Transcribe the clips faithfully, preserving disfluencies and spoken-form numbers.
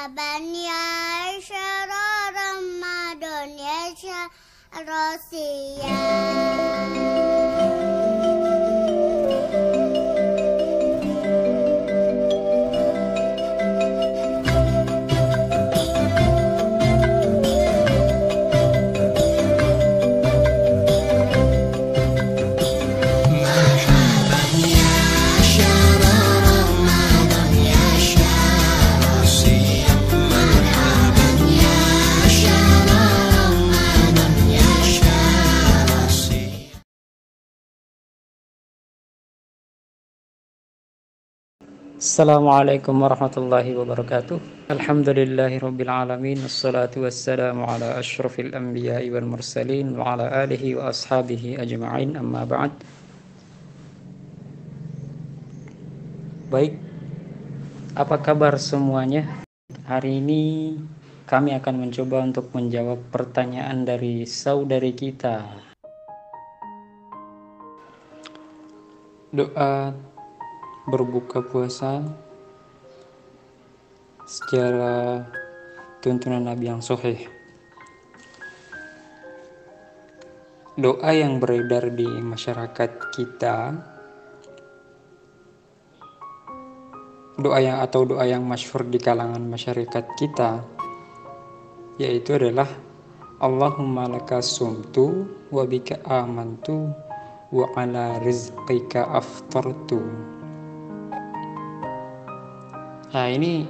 Sabaniya Shara Ramadan Yasha Rosiya. Assalamualaikum warahmatullahi wabarakatuh. Alhamdulillahirrabbilalamin. Assalatu wassalamu ala ashrafil anbiya wal mursalin wa ala alihi wa ashabihi ajma'in, amma ba'd. Baik, apa kabar semuanya? Hari ini kami akan mencoba untuk menjawab pertanyaan dari saudari kita. Doa berbuka puasa secara tuntunan Nabi yang sahih. Doa yang beredar di masyarakat kita, doa yang atau doa yang masyhur di kalangan masyarakat kita, yaitu adalah Allahumma laka sumtu wa bika amantu wa ala rizqika aftartu. Nah, ini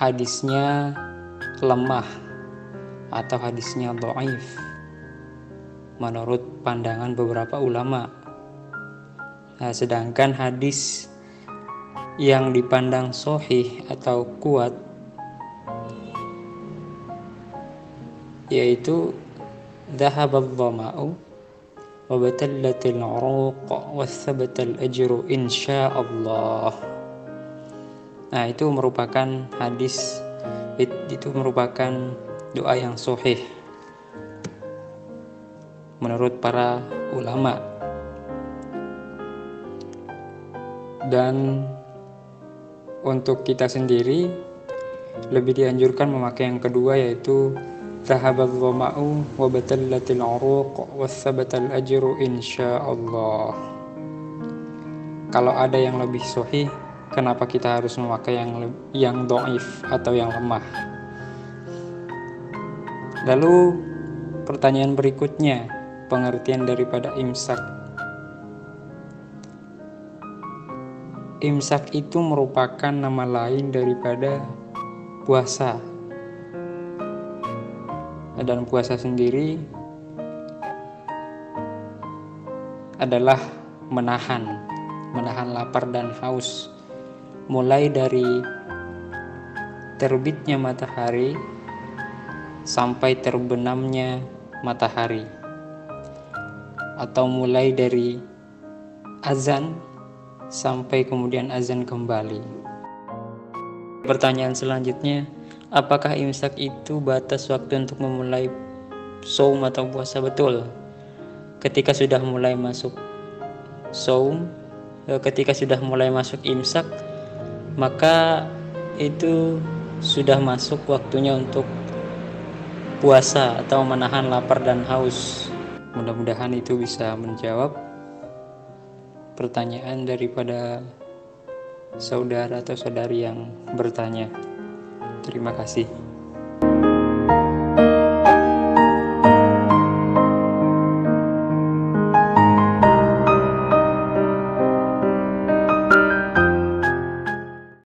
hadisnya lemah atau hadisnya dhaif menurut pandangan beberapa ulama. Nah, sedangkan hadis yang dipandang sahih atau kuat yaitu dhahabadh dhama'u wa batallatil 'uruq wa thabatal ajru insyaallah. Nah, itu merupakan hadis, itu merupakan doa yang sahih menurut para ulama. Dan untuk kita sendiri lebih dianjurkan memakai yang kedua, yaitu dhahabadh dhama'u wa batallatil 'uruq wa thabatal ajru insyaallah. Kalau ada yang lebih sahih, kenapa kita harus memakai yang yang dhaif atau yang lemah? Lalu pertanyaan berikutnya, pengertian daripada imsak. Imsak itu merupakan nama lain daripada puasa. Dan puasa sendiri adalah menahan, menahan lapar dan haus. Mulai dari terbitnya matahari sampai terbenamnya matahari, atau mulai dari azan sampai kemudian azan kembali. Pertanyaan selanjutnya, apakah imsak itu batas waktu untuk memulai saum atau puasa? Betul, ketika sudah mulai masuk saum, ketika sudah mulai masuk imsak, maka itu sudah masuk waktunya untuk puasa atau menahan lapar dan haus. Mudah-mudahan itu bisa menjawab pertanyaan daripada saudara atau saudari yang bertanya. Terima kasih.